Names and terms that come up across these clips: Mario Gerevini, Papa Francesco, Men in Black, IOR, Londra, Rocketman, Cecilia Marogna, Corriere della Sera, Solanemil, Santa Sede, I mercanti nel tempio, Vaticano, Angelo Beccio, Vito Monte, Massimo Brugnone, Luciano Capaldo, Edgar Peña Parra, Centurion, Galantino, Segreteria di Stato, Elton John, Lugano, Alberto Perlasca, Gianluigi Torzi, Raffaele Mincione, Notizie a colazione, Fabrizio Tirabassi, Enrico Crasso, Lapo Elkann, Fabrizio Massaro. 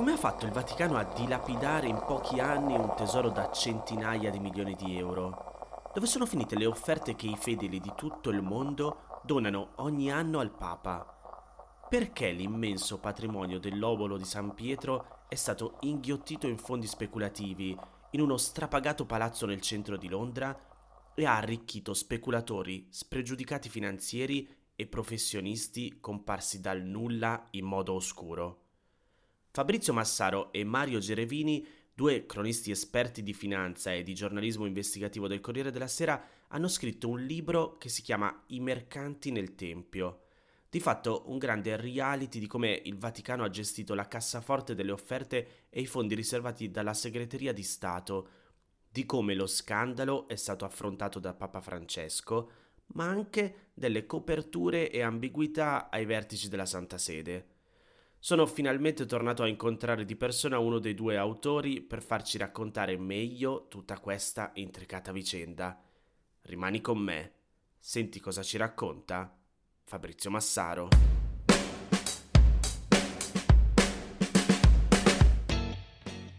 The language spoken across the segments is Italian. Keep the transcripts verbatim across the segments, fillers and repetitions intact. Come ha fatto il Vaticano a dilapidare in pochi anni un tesoro da centinaia di milioni di euro? Dove sono finite le offerte che i fedeli di tutto il mondo donano ogni anno al Papa? Perché l'immenso patrimonio dell'obolo di San Pietro è stato inghiottito in fondi speculativi in uno strapagato palazzo nel centro di Londra e ha arricchito speculatori, spregiudicati finanzieri e professionisti comparsi dal nulla in modo oscuro? Fabrizio Massaro e Mario Gerevini, due cronisti esperti di finanza e di giornalismo investigativo del Corriere della Sera, hanno scritto un libro che si chiama I mercanti nel tempio. Di fatto un grande reality di come il Vaticano ha gestito la cassaforte delle offerte e i fondi riservati dalla Segreteria di Stato, di come lo scandalo è stato affrontato da Papa Francesco, ma anche delle coperture e ambiguità ai vertici della Santa Sede. Sono finalmente tornato a incontrare di persona uno dei due autori per farci raccontare meglio tutta questa intricata vicenda. Rimani con me, senti cosa ci racconta Fabrizio Massaro.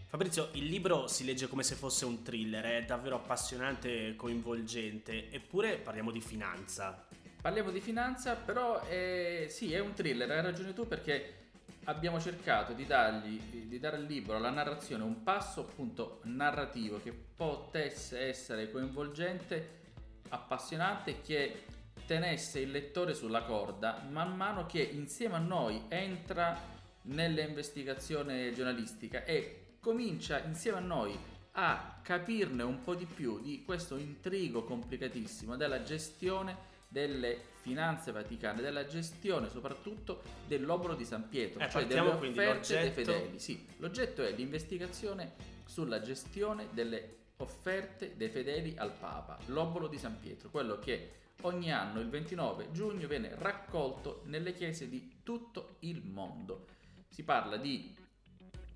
Fabrizio, il libro si legge come se fosse un thriller, è davvero appassionante e coinvolgente, eppure parliamo di finanza. Parliamo di finanza, però eh, sì, è un thriller, hai ragione tu, perché abbiamo cercato di dargli di dare al libro, alla narrazione, un passo appunto narrativo che potesse essere coinvolgente, appassionante, che tenesse il lettore sulla corda man mano che insieme a noi entra nell'investigazione giornalistica e comincia insieme a noi a capirne un po' di più di questo intrigo complicatissimo della gestione delle finanze vaticane, della gestione soprattutto dell'obolo di San Pietro, eh, cioè delle offerte dei fedeli. Sì, l'oggetto è l'investigazione sulla gestione delle offerte dei fedeli al Papa, l'obolo di San Pietro, quello che ogni anno il ventinove giugno viene raccolto nelle chiese di tutto il mondo. Si parla di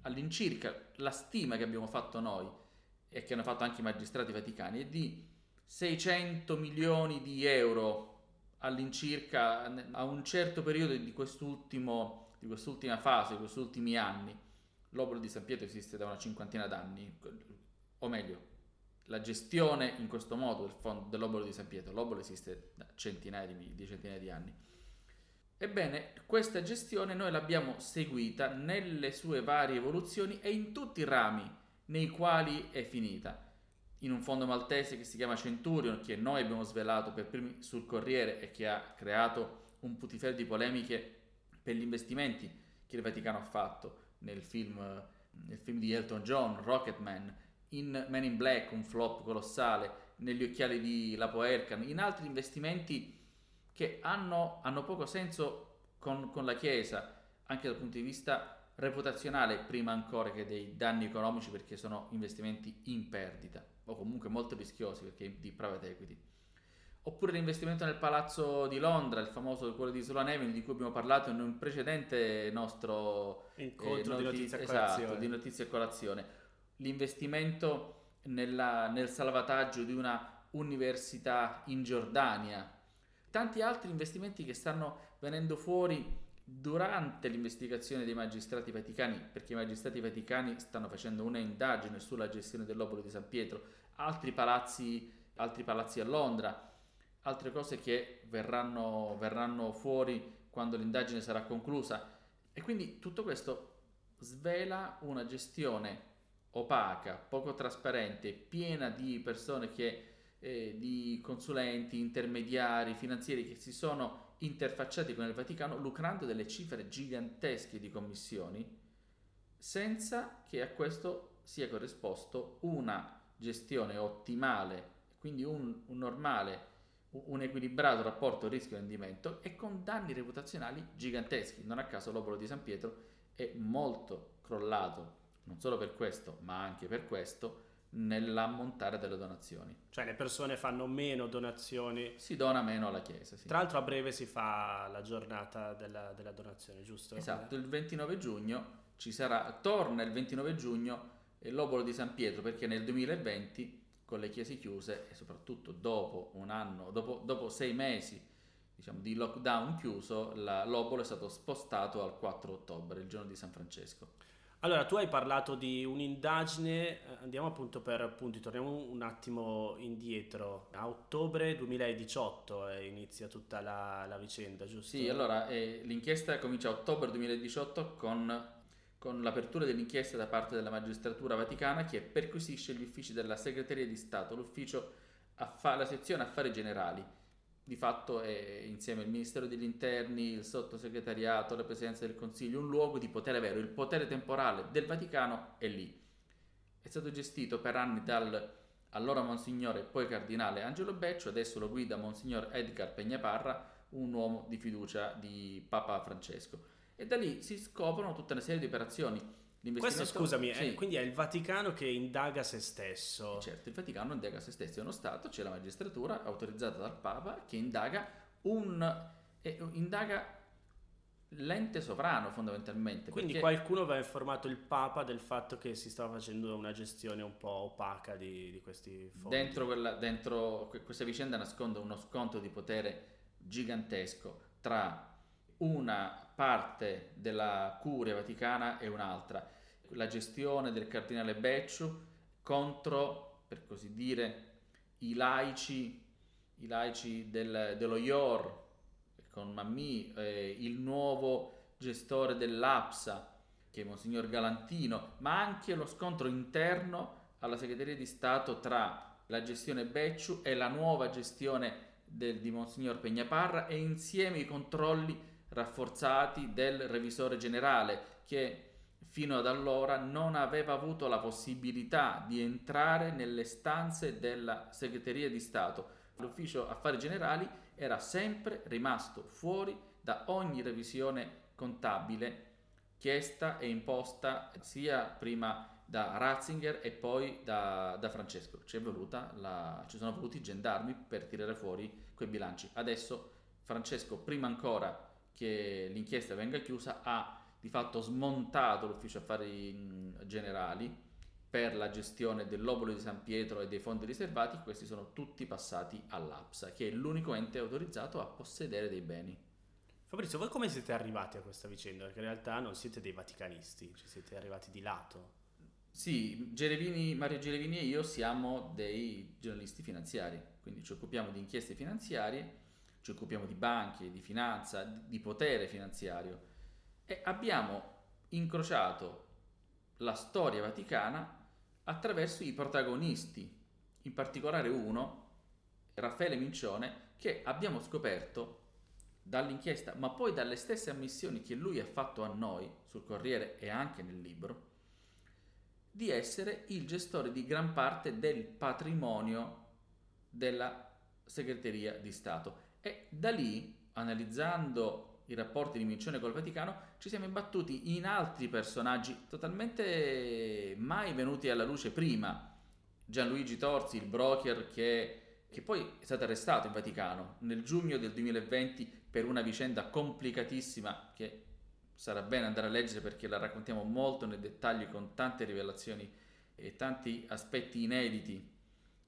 all'incirca, la stima che abbiamo fatto noi e che hanno fatto anche i magistrati vaticani è di seicento milioni di euro all'incirca a un certo periodo di quest'ultimo di quest'ultima fase, di questi ultimi anni. L'obolo di San Pietro esiste da una cinquantina d'anni, o meglio, la gestione in questo modo del fondo dell'obolo di San Pietro, l'obolo esiste da centinaia di, di centinaia di anni. Ebbene, questa gestione noi l'abbiamo seguita nelle sue varie evoluzioni e in tutti i rami nei quali è finita. In un fondo maltese che si chiama Centurion, che noi abbiamo svelato per primi sul Corriere e che ha creato un putiferio di polemiche per gli investimenti che il Vaticano ha fatto nel film, nel film di Elton John, Rocketman, in Men in Black, un flop colossale, negli occhiali di Lapo Elkann, in altri investimenti che hanno, hanno poco senso con, con la Chiesa, anche dal punto di vista reputazionale, prima ancora che dei danni economici, perché sono investimenti in perdita o comunque molto rischiosi perché di private equity. Oppure l'investimento nel palazzo di Londra, il famoso quello di Solanemil, di cui abbiamo parlato in un precedente nostro incontro eh, noti- di notizie a colazione. Esatto, di notizie a colazione. L'investimento nella, nel salvataggio di una università in Giordania. Tanti altri investimenti che stanno venendo fuori durante l'investigazione dei magistrati vaticani, perché i magistrati vaticani stanno facendo una indagine sulla gestione dell'obolo di San Pietro, altri palazzi, altri palazzi a Londra, altre cose che verranno, verranno fuori quando l'indagine sarà conclusa. E quindi tutto questo svela una gestione opaca, poco trasparente, piena di persone che eh, di consulenti, intermediari, finanzieri che si sono interfacciati con il Vaticano, lucrando delle cifre gigantesche di commissioni senza che a questo sia corrisposto una gestione ottimale, quindi un, un normale, un equilibrato rapporto rischio-rendimento, e con danni reputazionali giganteschi. Non a caso l'obolo di San Pietro è molto crollato, non solo per questo, ma anche per questo, nell'ammontare delle donazioni. Cioè le persone fanno meno donazioni, si dona meno alla Chiesa. Sì. Tra l'altro a breve si fa la giornata della, della donazione, giusto? Esatto, il ventinove giugno ci sarà, torna il ventinove giugno l'obolo di San Pietro, perché nel duemilaventi con le chiese chiuse e soprattutto dopo un anno, dopo, dopo sei mesi diciamo di lockdown chiuso, la, l'obolo è stato spostato al quattro ottobre, il giorno di San Francesco. Allora, tu hai parlato di un'indagine, andiamo appunto per punti, torniamo un attimo indietro. A ottobre duemiladiciotto eh, inizia tutta la, la vicenda, giusto? Sì, allora eh, l'inchiesta comincia a ottobre duemiladiciotto con, con l'apertura dell'inchiesta da parte della magistratura vaticana, che perquisisce gli uffici della Segreteria di Stato, l'ufficio, affa- la sezione affari generali. Di fatto è insieme il Ministero degli Interni, il Sottosegretariato, la Presidenza del Consiglio, un luogo di potere vero. Il potere temporale del Vaticano è lì. È stato gestito per anni dal allora Monsignore e poi Cardinale Angelo Beccio, adesso lo guida Monsignor Edgar Peña Parra, un uomo di fiducia di Papa Francesco. E da lì si scoprono tutta una serie di operazioni. Questo, scusami, sì. eh, quindi è il Vaticano che indaga se stesso. Certo, il Vaticano indaga se stesso, è uno Stato, c'è la magistratura autorizzata dal Papa che indaga un eh, indaga l'ente sovrano fondamentalmente. Quindi perché... qualcuno aveva informato il Papa del fatto che si stava facendo una gestione un po' opaca di, di questi fondi. Dentro, quella, dentro questa vicenda nasconde uno scontro di potere gigantesco tra una parte della curia vaticana e un'altra, la gestione del cardinale Beccio contro, per così dire, i laici i laici del, dello I O R con Mammì, eh, il nuovo gestore dell'APSA che è Monsignor Galantino, ma anche lo scontro interno alla Segreteria di Stato tra la gestione Beccio e la nuova gestione del, di Monsignor Peña Parra, e insieme i controlli rafforzati del revisore generale, che fino ad allora non aveva avuto la possibilità di entrare nelle stanze della Segreteria di Stato. L'ufficio affari generali era sempre rimasto fuori da ogni revisione contabile chiesta e imposta sia prima da Ratzinger e poi da, da Francesco. C'è voluta la, ci sono voluti i gendarmi per tirare fuori quei bilanci. Adesso Francesco, prima ancora che l'inchiesta venga chiusa, ha di fatto smontato l'ufficio affari generali per la gestione dell'obolo di San Pietro e dei fondi riservati. Questi sono tutti passati all'APSA, che è l'unico ente autorizzato a possedere dei beni. Fabrizio, voi come siete arrivati a questa vicenda? Perché in realtà non siete dei vaticanisti, ci siete arrivati di lato. Sì, Gerevini, Mario Gerevini e io siamo dei giornalisti finanziari, quindi ci occupiamo di inchieste finanziarie, ci occupiamo di banche, di finanza, di potere finanziario, e abbiamo incrociato la storia vaticana attraverso i protagonisti, in particolare uno, Raffaele Mincione, che abbiamo scoperto dall'inchiesta, ma poi dalle stesse ammissioni che lui ha fatto a noi sul Corriere e anche nel libro, di essere il gestore di gran parte del patrimonio della Segreteria di Stato. E da lì, analizzando i rapporti di Mincione col Vaticano, ci siamo imbattuti in altri personaggi totalmente mai venuti alla luce prima. Gianluigi Torzi, il broker che, che poi è stato arrestato in Vaticano nel giugno del duemilaventi per una vicenda complicatissima, che sarà bene andare a leggere perché la raccontiamo molto nel dettaglio, con tante rivelazioni e tanti aspetti inediti,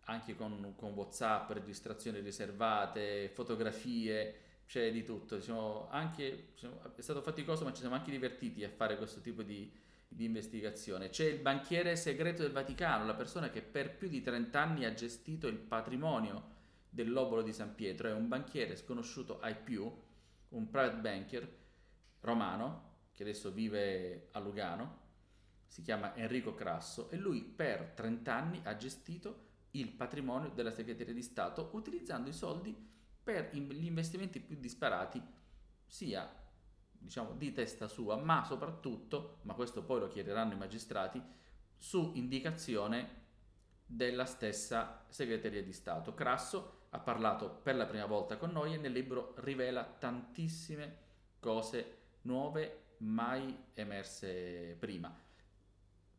anche con, con WhatsApp, registrazioni riservate, fotografie, c'è cioè di tutto. Siamo anche, è stato faticoso, ma ci siamo anche divertiti a fare questo tipo di, di investigazione. C'è il banchiere segreto del Vaticano, la persona che per più di trent'anni ha gestito il patrimonio dell'obolo di San Pietro. È un banchiere sconosciuto ai più, un private banker romano che adesso vive a Lugano, si chiama Enrico Crasso, e lui per trent'anni ha gestito il patrimonio della Segreteria di Stato utilizzando i soldi per gli investimenti più disparati, sia diciamo di testa sua, ma soprattutto, ma questo poi lo chiederanno i magistrati, su indicazione della stessa Segreteria di Stato. Crasso ha parlato per la prima volta con noi e nel libro rivela tantissime cose nuove mai emerse prima.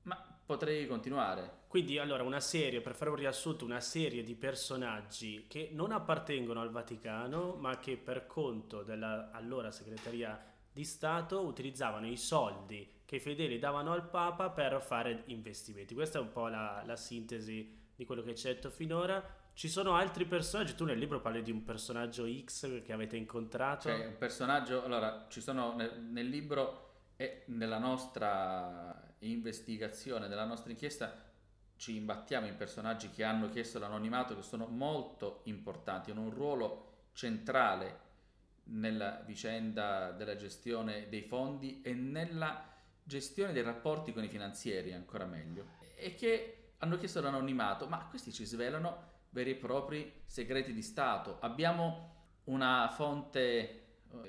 Ma potrei continuare. Quindi, allora, una serie, per fare un riassunto, una serie di personaggi che non appartengono al Vaticano, ma che per conto della allora Segreteria di Stato utilizzavano i soldi che i fedeli davano al Papa per fare investimenti. Questa è un po' la, la sintesi di quello che c'è detto finora. Ci sono altri personaggi, tu nel libro parli di un personaggio X che avete incontrato. Cioè, un personaggio, allora, ci sono nel, nel libro e nella nostra investigazione, della nostra inchiesta, ci imbattiamo in personaggi che hanno chiesto l'anonimato, che sono molto importanti, hanno un ruolo centrale nella vicenda della gestione dei fondi e nella gestione dei rapporti con i finanzieri, ancora meglio, e che hanno chiesto l'anonimato, ma questi ci svelano veri e propri segreti di Stato. Abbiamo una fonte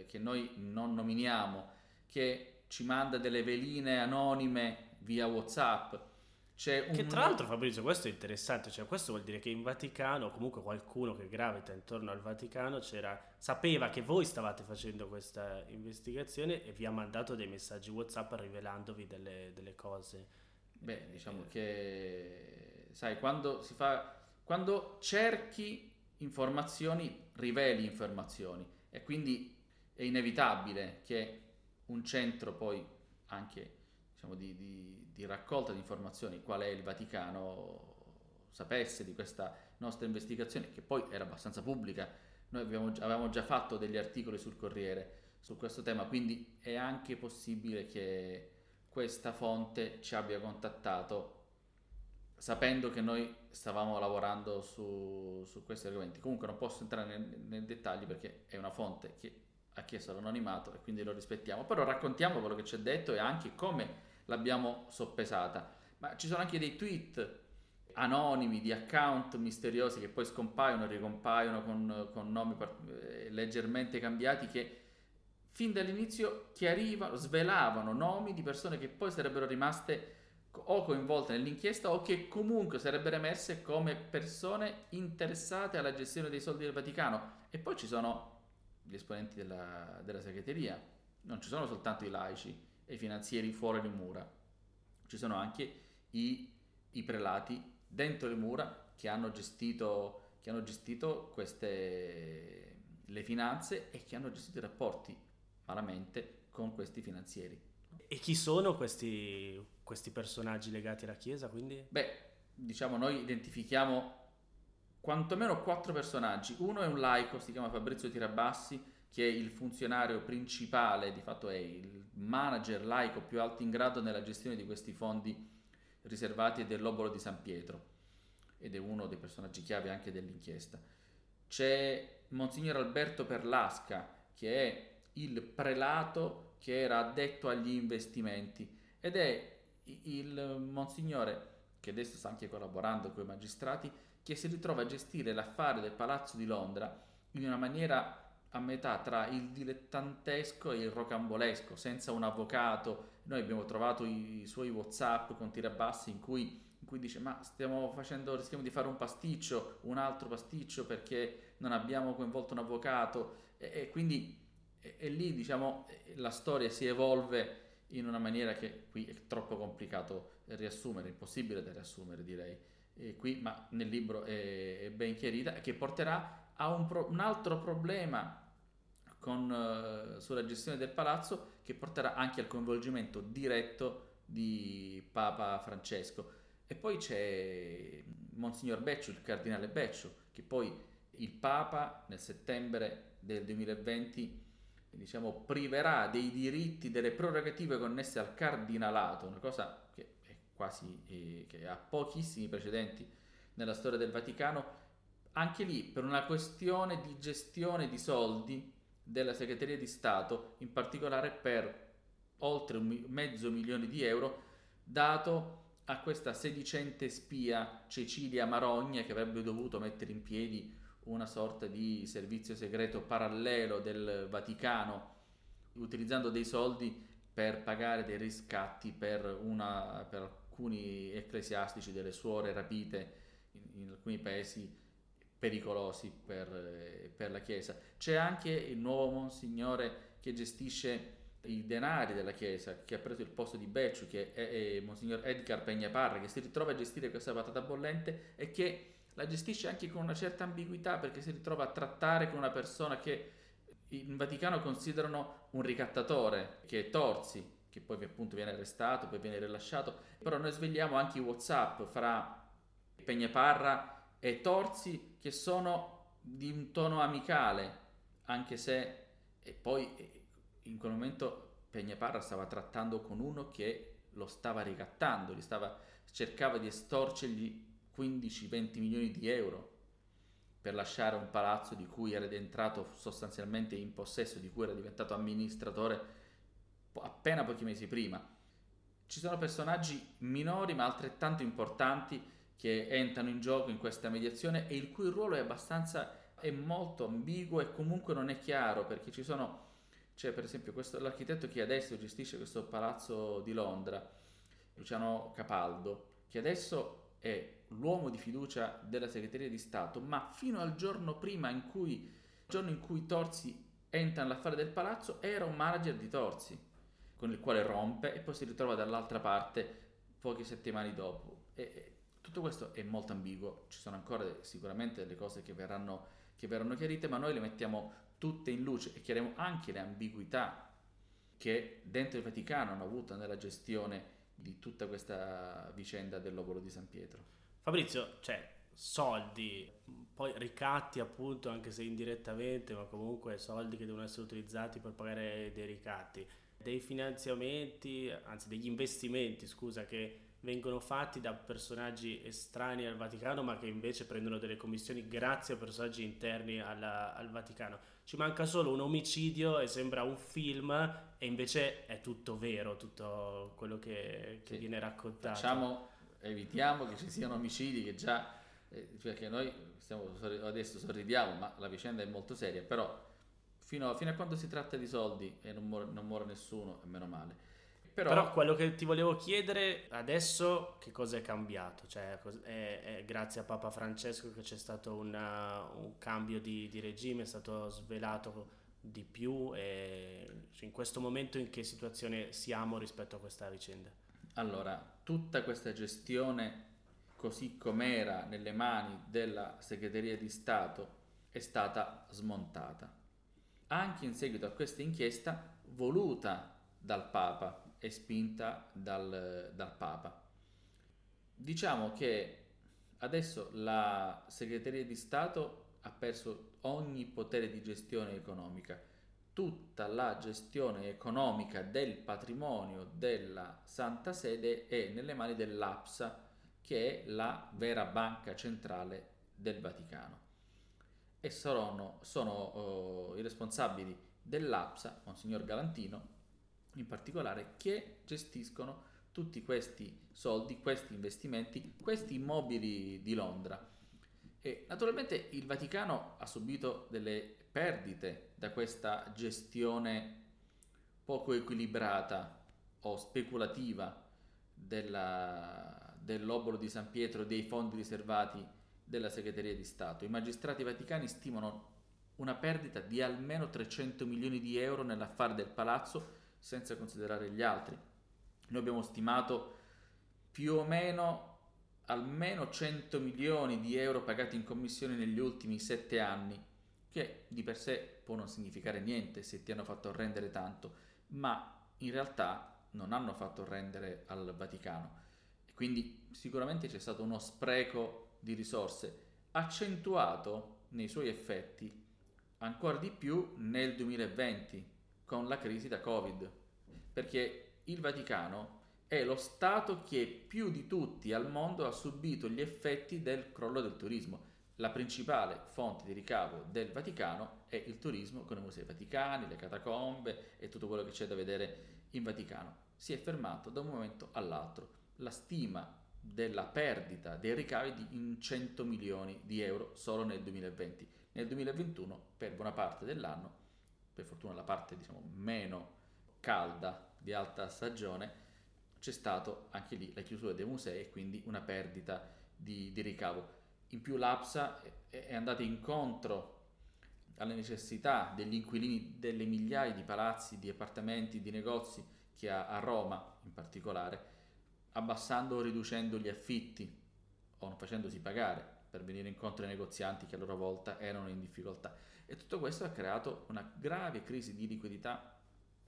che noi non nominiamo, che ci manda delle veline anonime via WhatsApp. C'è un... Che tra l'altro, Fabrizio, questo è interessante, cioè questo vuol dire che in Vaticano, comunque qualcuno che gravita intorno al Vaticano, c'era, sapeva che voi stavate facendo questa investigazione e vi ha mandato dei messaggi WhatsApp rivelandovi delle, delle cose. Beh, diciamo che, sai, quando si fa, quando cerchi informazioni, riveli informazioni, e quindi è inevitabile che un centro poi anche, diciamo, di, di, di raccolta di informazioni, qual è il Vaticano, sapesse di questa nostra investigazione, che poi era abbastanza pubblica. Noi abbiamo, avevamo già fatto degli articoli sul Corriere su questo tema, quindi è anche possibile che questa fonte ci abbia contattato sapendo che noi stavamo lavorando su, su questi argomenti. Comunque non posso entrare nel, nel dettaglio perché è una fonte che ha chiesto l'anonimato e quindi lo rispettiamo, però raccontiamo quello che ci ha detto e anche come l'abbiamo soppesata. Ma ci sono anche dei tweet anonimi di account misteriosi che poi scompaiono e ricompaiono con, con nomi leggermente cambiati, che fin dall'inizio chiarivano, svelavano nomi di persone che poi sarebbero rimaste o coinvolte nell'inchiesta o che comunque sarebbero emerse come persone interessate alla gestione dei soldi del Vaticano. E poi ci sono gli esponenti della, della segreteria, non ci sono soltanto i laici e i finanzieri fuori le mura, ci sono anche i, i prelati dentro le mura che hanno gestito, che hanno gestito queste, le finanze, e che hanno gestito i rapporti malamente con questi finanzieri. E chi sono questi, questi personaggi legati alla Chiesa, quindi? Beh, diciamo, noi identifichiamo quantomeno quattro personaggi. Uno è un laico, si chiama Fabrizio Tirabassi, che è il funzionario principale, di fatto è il manager laico più alto in grado nella gestione di questi fondi riservati e dell'obolo di San Pietro, ed è uno dei personaggi chiave anche dell'inchiesta. C'è Monsignor Alberto Perlasca, che è il prelato che era addetto agli investimenti, ed è il monsignore che adesso sta anche collaborando con i magistrati, che si ritrova a gestire l'affare del Palazzo di Londra in una maniera a metà tra il dilettantesco e il rocambolesco, senza un avvocato. Noi abbiamo trovato i suoi WhatsApp con Tirabassi in cui, in cui dice: ma stiamo facendo, rischiamo di fare un pasticcio, un altro pasticcio, perché non abbiamo coinvolto un avvocato. E, e quindi e, e lì, diciamo, la storia si evolve in una maniera che qui è troppo complicato riassumere, impossibile da riassumere, direi. E qui, ma nel libro è ben chiarita, che porterà a un, pro, un altro problema con, eh, sulla gestione del palazzo, che porterà anche al coinvolgimento diretto di Papa Francesco. E poi c'è Monsignor Beccio, il Cardinale Beccio, che poi il Papa nel settembre del duemilaventi, diciamo, priverà dei diritti, delle prerogative connesse al cardinalato, una cosa che è quasi eh, che ha pochissimi precedenti nella storia del Vaticano, anche lì per una questione di gestione di soldi della Segreteria di Stato, in particolare per oltre un mezzo milione di euro dato a questa sedicente spia Cecilia Marogna, che avrebbe dovuto mettere in piedi una sorta di servizio segreto parallelo del Vaticano, utilizzando dei soldi per pagare dei riscatti per, una, per alcuni ecclesiastici, delle suore rapite in, in alcuni paesi pericolosi per, per la Chiesa. C'è anche il nuovo monsignore che gestisce i denari della Chiesa, che ha preso il posto di Becciu, che è, è Monsignor Edgar Peña Parra, che si ritrova a gestire questa patata bollente e che la gestisce anche con una certa ambiguità, perché si ritrova a trattare con una persona che in Vaticano considerano un ricattatore, che è Torzi, che poi appunto viene arrestato, poi viene rilasciato. Però noi svegliamo anche i WhatsApp fra Peña Parra e Torzi, che sono di un tono amicale, anche se e poi in quel momento Peña Parra stava trattando con uno che lo stava ricattando, gli stava, cercava di estorcergli quindici venti milioni di euro per lasciare un palazzo di cui era entrato sostanzialmente in possesso, di cui era diventato amministratore appena pochi mesi prima. Ci sono personaggi minori ma altrettanto importanti che entrano in gioco in questa mediazione e il cui ruolo è abbastanza, è molto ambiguo e comunque non è chiaro, perché ci sono, c'è per esempio questo, l'architetto che adesso gestisce questo palazzo di Londra, Luciano Capaldo, che adesso è l'uomo di fiducia della Segreteria di Stato, ma fino al giorno prima in cui, giorno in cui Torzi entra nell'affare del palazzo, era un manager di Torzi, con il quale rompe e poi si ritrova dall'altra parte poche settimane dopo. E, e tutto questo è molto ambiguo, ci sono ancora sicuramente delle cose che verranno, che verranno chiarite, ma noi le mettiamo tutte in luce e chiariamo anche le ambiguità che dentro il Vaticano hanno avuto nella gestione di tutta questa vicenda dell'Obolo di San Pietro. Fabrizio, cioè soldi, poi ricatti appunto, anche se indirettamente, ma comunque soldi che devono essere utilizzati per pagare dei ricatti, dei finanziamenti, anzi degli investimenti, scusa, che vengono fatti da personaggi estranei al Vaticano ma che invece prendono delle commissioni grazie a personaggi interni alla, al Vaticano. Ci manca solo un omicidio e sembra un film e invece è tutto vero, tutto quello che, che sì, viene raccontato. Facciamo, evitiamo che ci siano omicidi, che già, perché noi stiamo, adesso sorridiamo, ma la vicenda è molto seria, però Fino a, fino a quando si tratta di soldi e non muore, non muore nessuno, e meno male. Però, Però quello che ti volevo chiedere adesso, che cosa è cambiato? Cioè, è, è grazie a Papa Francesco che c'è stato una, un cambio di, di regime, è stato svelato di più, e in questo momento in che situazione siamo rispetto a questa vicenda? Allora, tutta questa gestione così com'era nelle mani della Segreteria di Stato è stata smontata, anche in seguito a questa inchiesta voluta dal Papa e spinta dal, dal Papa. Diciamo che adesso la Segreteria di Stato ha perso ogni potere di gestione economica. Tutta la gestione economica del patrimonio della Santa Sede è nelle mani dell'APSA, che è la vera banca centrale del Vaticano. E sono, sono uh, i responsabili dell'APSA, Monsignor Galantino in particolare, che gestiscono tutti questi soldi, questi investimenti, questi immobili di Londra. E naturalmente il Vaticano ha subito delle perdite da questa gestione poco equilibrata o speculativa della, dell'obolo di San Pietro, dei fondi riservati della Segreteria di Stato. I magistrati vaticani stimano una perdita di almeno trecento milioni di euro nell'affare del palazzo, senza considerare gli altri. Noi abbiamo stimato più o meno almeno cento milioni di euro pagati in commissione negli ultimi sette anni, che di per sé può non significare niente se ti hanno fatto rendere tanto, ma in realtà non hanno fatto rendere al Vaticano. E quindi sicuramente c'è stato uno spreco di risorse, accentuato nei suoi effetti ancora di più nel duemilaventi con la crisi da Covid, perché il Vaticano è lo Stato che più di tutti al mondo ha subito gli effetti del crollo del turismo. La principale fonte di ricavo del Vaticano è il turismo, con i musei vaticani, le catacombe e tutto quello che c'è da vedere in Vaticano. Si è fermato da un momento all'altro. La stima della perdita dei ricavi di in cento milioni di euro solo nel duemilaventi. Nel duemilaventuno, per buona parte dell'anno, per fortuna la parte diciamo meno calda di alta stagione, c'è stato anche lì la chiusura dei musei e quindi una perdita di, di ricavo. In più l'APSA è, è andata incontro alle necessità degli inquilini delle migliaia di palazzi, di appartamenti, di negozi che ha a Roma in particolare, abbassando o riducendo gli affitti o non facendosi pagare, per venire incontro ai negozianti che a loro volta erano in difficoltà. E tutto questo ha creato una grave crisi di liquidità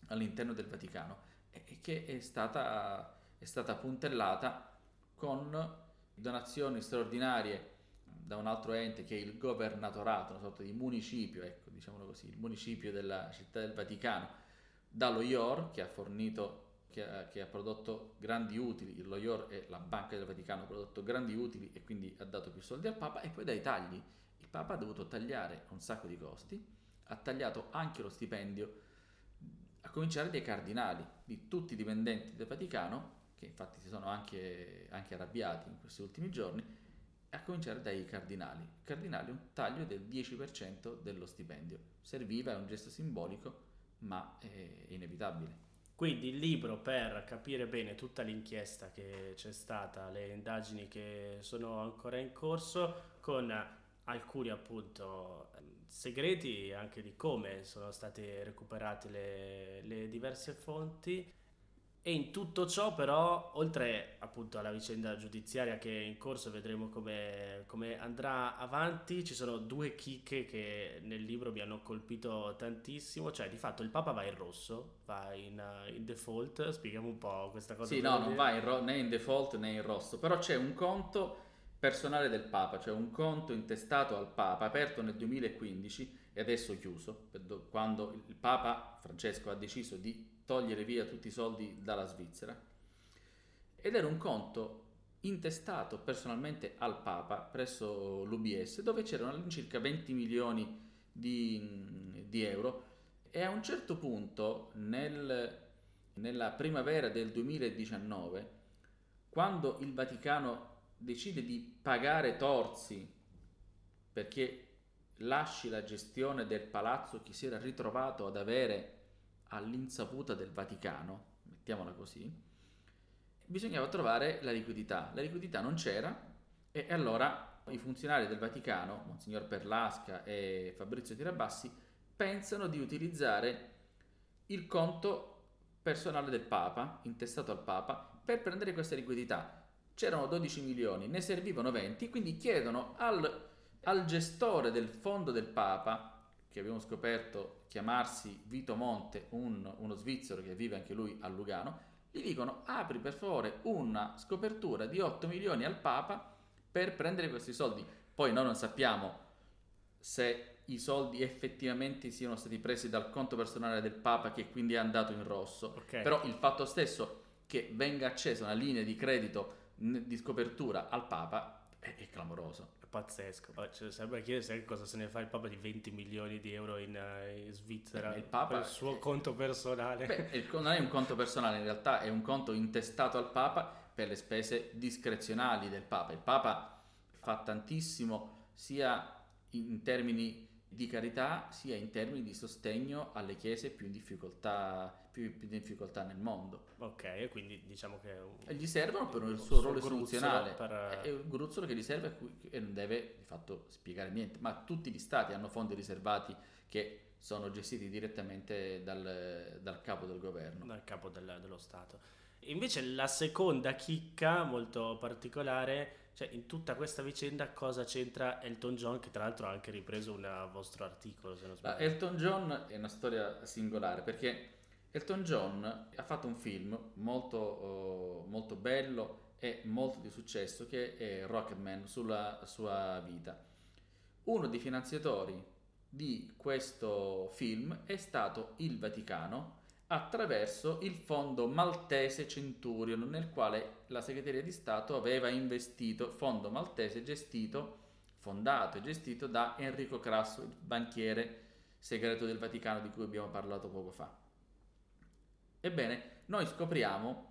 all'interno del Vaticano, e che è stata, è stata puntellata con donazioni straordinarie da un altro ente che è il governatorato, una sorta di municipio, ecco, diciamolo così, il municipio della Città del Vaticano, dallo I O R, che ha fornito che ha, che ha prodotto grandi utili, lo I O R e la Banca del Vaticano ha prodotto grandi utili e quindi ha dato più soldi al Papa, e poi dai tagli. Il Papa ha dovuto tagliare un sacco di costi, ha tagliato anche lo stipendio, a cominciare dai cardinali, di tutti i dipendenti del Vaticano, che infatti si sono anche, anche arrabbiati in questi ultimi giorni, a cominciare dai cardinali. Cardinali, un taglio del dieci per cento dello stipendio. Serviva, è un gesto simbolico, ma è inevitabile. Quindi il libro, per capire bene tutta l'inchiesta che c'è stata, le indagini che sono ancora in corso, con alcuni appunto segreti anche di come sono state recuperate le, le diverse fonti, e in tutto ciò però, oltre appunto alla vicenda giudiziaria che è in corso, vedremo come, come andrà avanti, ci sono due chicche che nel libro mi hanno colpito tantissimo, cioè di fatto il Papa va in rosso, va in, in default, spieghiamo un po' questa cosa. Sì, no, non va in ro- né in default né in rosso, però c'è un conto personale del Papa, cioè un conto intestato al Papa, aperto nel duemilaquindici e adesso chiuso, quando il Papa Francesco ha deciso di togliere via tutti i soldi dalla Svizzera, ed era un conto intestato personalmente al Papa presso l'U B S, dove c'erano all'incirca venti milioni di, di euro, e a un certo punto nel, nella primavera del duemiladiciannove, quando il Vaticano decide di pagare Torzi perché lasci la gestione del palazzo che si era ritrovato ad avere all'insaputa del Vaticano, mettiamola così, bisognava trovare la liquidità. La liquidità non c'era, e allora i funzionari del Vaticano, Monsignor Perlasca e Fabrizio Tirabassi, pensano di utilizzare il conto personale del Papa, intestato al Papa, per prendere questa liquidità. C'erano dodici milioni, ne servivano venti, quindi chiedono al, al gestore del fondo del Papa, che abbiamo scoperto chiamarsi Vito Monte, un, uno svizzero che vive anche lui a Lugano, gli dicono: apri per favore una scopertura di otto milioni al Papa per prendere questi soldi. Poi noi non sappiamo se i soldi effettivamente siano stati presi dal conto personale del Papa, che quindi è andato in rosso, okay. Però il fatto stesso che venga accesa una linea di credito di scopertura al Papa è, è clamoroso, è pazzesco. Cioè, sembra chiedere cosa se ne fa il Papa di venti milioni di euro in, in Svizzera. Beh, il Papa, per il suo conto personale. Beh, il, non è un conto personale, in realtà è un conto intestato al Papa per le spese discrezionali del Papa. Il Papa fa tantissimo sia in termini di carità sia in termini di sostegno alle chiese più in difficoltà più, più in difficoltà nel mondo. Ok, quindi diciamo che un, gli servono per il suo ruolo istituzionale, per... è un gruzzolo che gli serve a cui, e non deve di fatto spiegare niente, ma tutti gli stati hanno fondi riservati che sono gestiti direttamente dal, dal capo del governo, dal capo del, dello Stato. Invece la seconda chicca molto particolare, cioè in tutta questa vicenda cosa c'entra Elton John, che tra l'altro ha anche ripreso un vostro articolo, se non sbaglio. Elton John è una storia singolare, perché Elton John ha fatto un film molto, molto bello e molto di successo, che è Rocketman, sulla sua vita. Uno dei finanziatori di questo film è stato il Vaticano, attraverso il fondo maltese Centurion, nel quale la Segreteria di Stato aveva investito, fondo maltese gestito, fondato e gestito da Enrico Crasso, il banchiere segreto del Vaticano di cui abbiamo parlato poco fa. Ebbene, noi scopriamo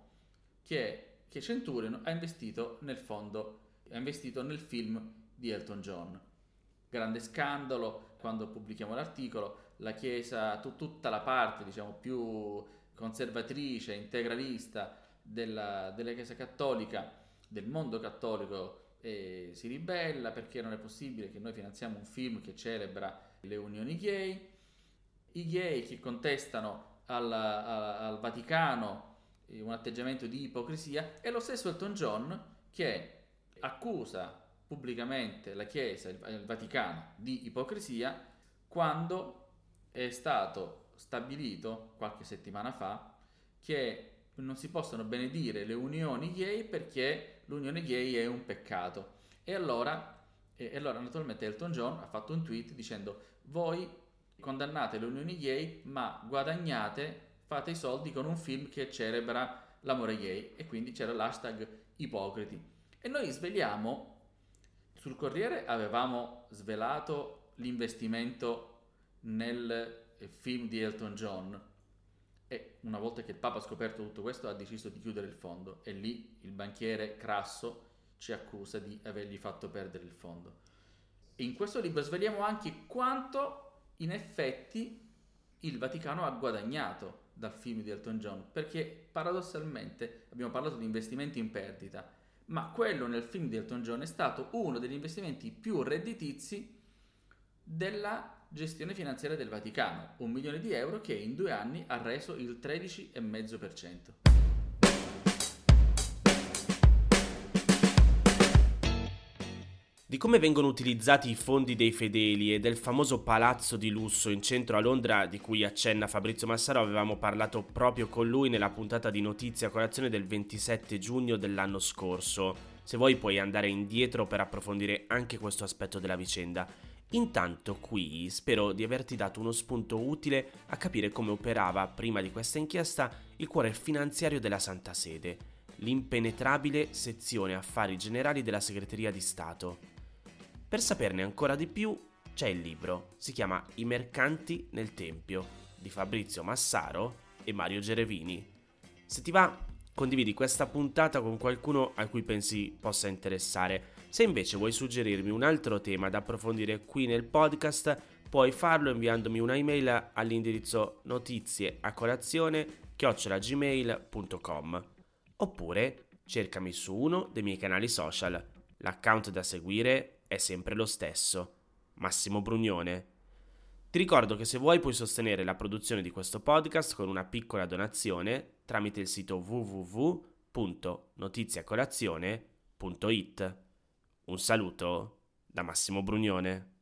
che, che Centurion ha investito nel fondo, ha investito nel film di Elton John. Grande scandalo quando pubblichiamo l'articolo. La Chiesa, tut- tutta la parte diciamo più conservatrice, integralista della, della Chiesa cattolica, del mondo cattolico, eh, si ribella, perché non è possibile che noi finanziamo un film che celebra le unioni gay. I gay che contestano al, a, al Vaticano eh, un atteggiamento di ipocrisia, e lo stesso Elton John che accusa pubblicamente la Chiesa, il, il Vaticano, di ipocrisia, quando è stato stabilito qualche settimana fa che non si possono benedire le unioni gay perché l'unione gay è un peccato. E allora, e allora naturalmente Elton John ha fatto un tweet dicendo: voi condannate le unioni gay ma guadagnate, fate i soldi con un film che celebra l'amore gay, e quindi c'era l'hashtag ipocriti. E noi sveliamo, sul Corriere avevamo svelato l'investimento nel film di Elton John, e una volta che il Papa ha scoperto tutto questo ha deciso di chiudere il fondo, e lì il banchiere Crasso ci accusa di avergli fatto perdere il fondo. In questo libro sveliamo anche quanto in effetti il Vaticano ha guadagnato dal film di Elton John, perché paradossalmente abbiamo parlato di investimenti in perdita, ma quello nel film di Elton John è stato uno degli investimenti più redditizi della gestione finanziaria del Vaticano, un milione di euro che in due anni ha reso il tredici virgola cinque per cento. Di come vengono utilizzati i fondi dei fedeli e del famoso palazzo di lusso in centro a Londra, di cui accenna Fabrizio Massaro, avevamo parlato proprio con lui nella puntata di Notizie a colazione del ventisette giugno dell'anno scorso. Se vuoi puoi andare indietro per approfondire anche questo aspetto della vicenda. Intanto qui spero di averti dato uno spunto utile a capire come operava, prima di questa inchiesta, il cuore finanziario della Santa Sede, l'impenetrabile sezione affari generali della Segreteria di Stato. Per saperne ancora di più c'è il libro, si chiama I mercanti nel tempio, di Fabrizio Massaro e Mario Gerevini. Se ti va, condividi questa puntata con qualcuno a cui pensi possa interessare. Se invece vuoi suggerirmi un altro tema da approfondire qui nel podcast, puoi farlo inviandomi un'email all'indirizzo notizieacolazione chiocciola gmail punto com, oppure cercami su uno dei miei canali social. L'account da seguire è sempre lo stesso, Massimo Brugnone. Ti ricordo che se vuoi puoi sostenere la produzione di questo podcast con una piccola donazione tramite il sito w w w punto notiziacolazione punto i t. Un saluto da Massimo Brugnone.